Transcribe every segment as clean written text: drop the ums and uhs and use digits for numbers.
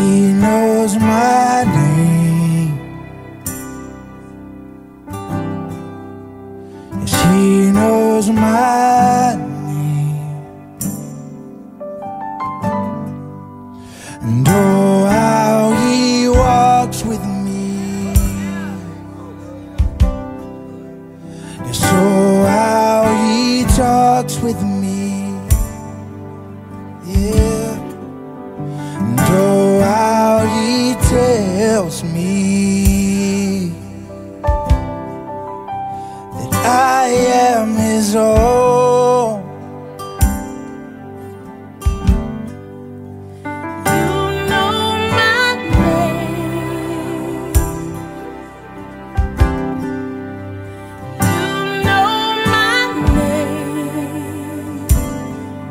He knows my name. Yes, He knows my name. And oh, how He walks with me. Yes, oh, how He talks with me. Yeah. And oh, how He tells me that I am His own. You know my name. You know my name. You know.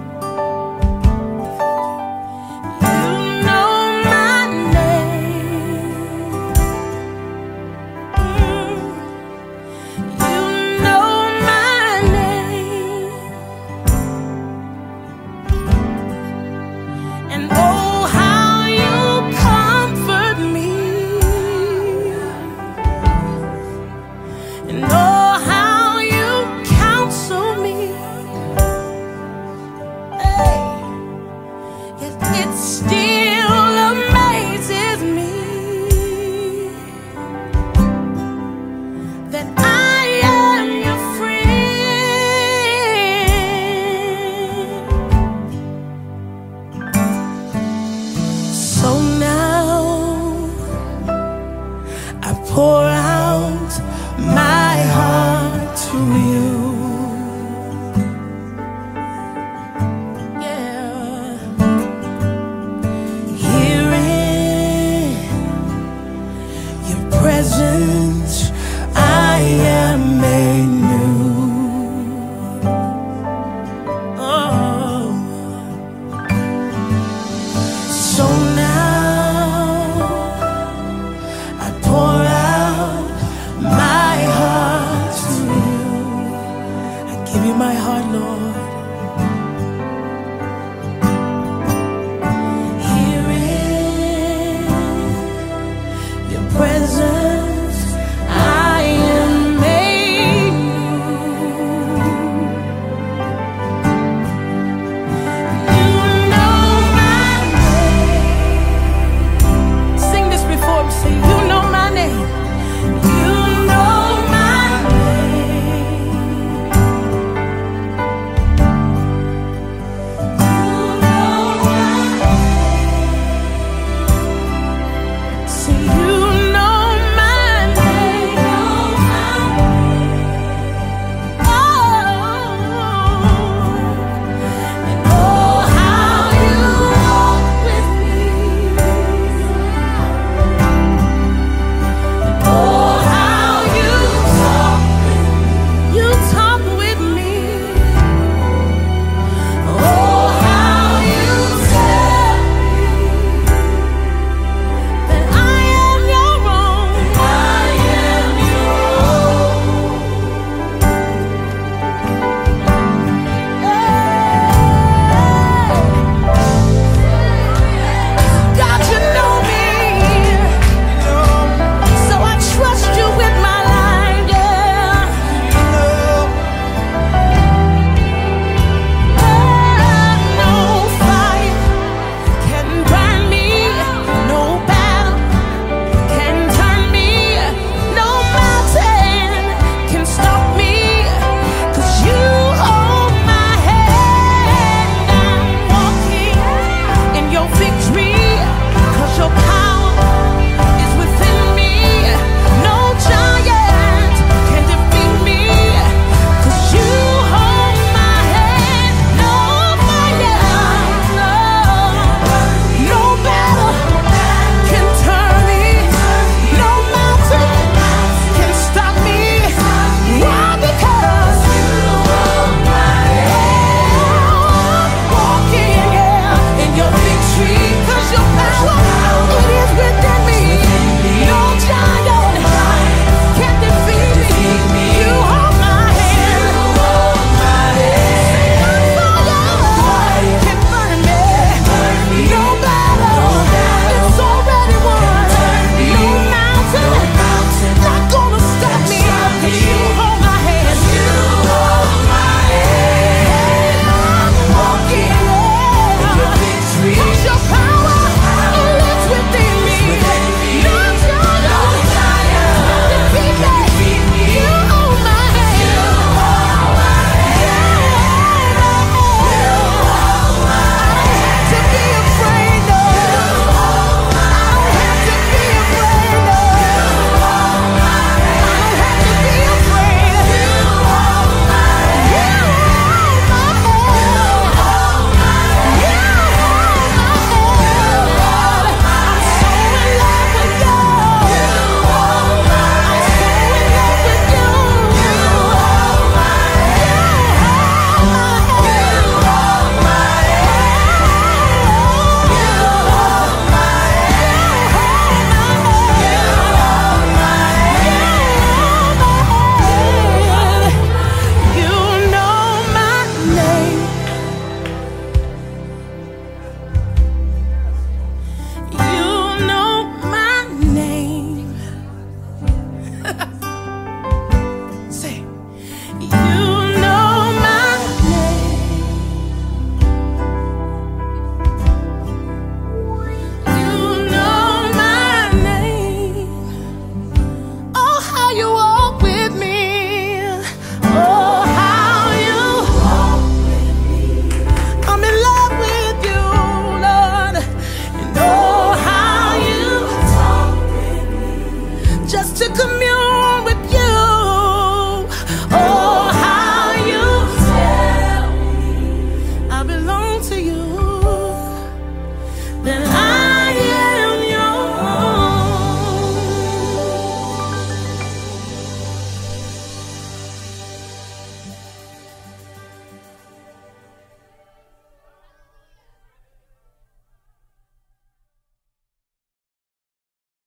It still amazes me that I am your friend. So now I pour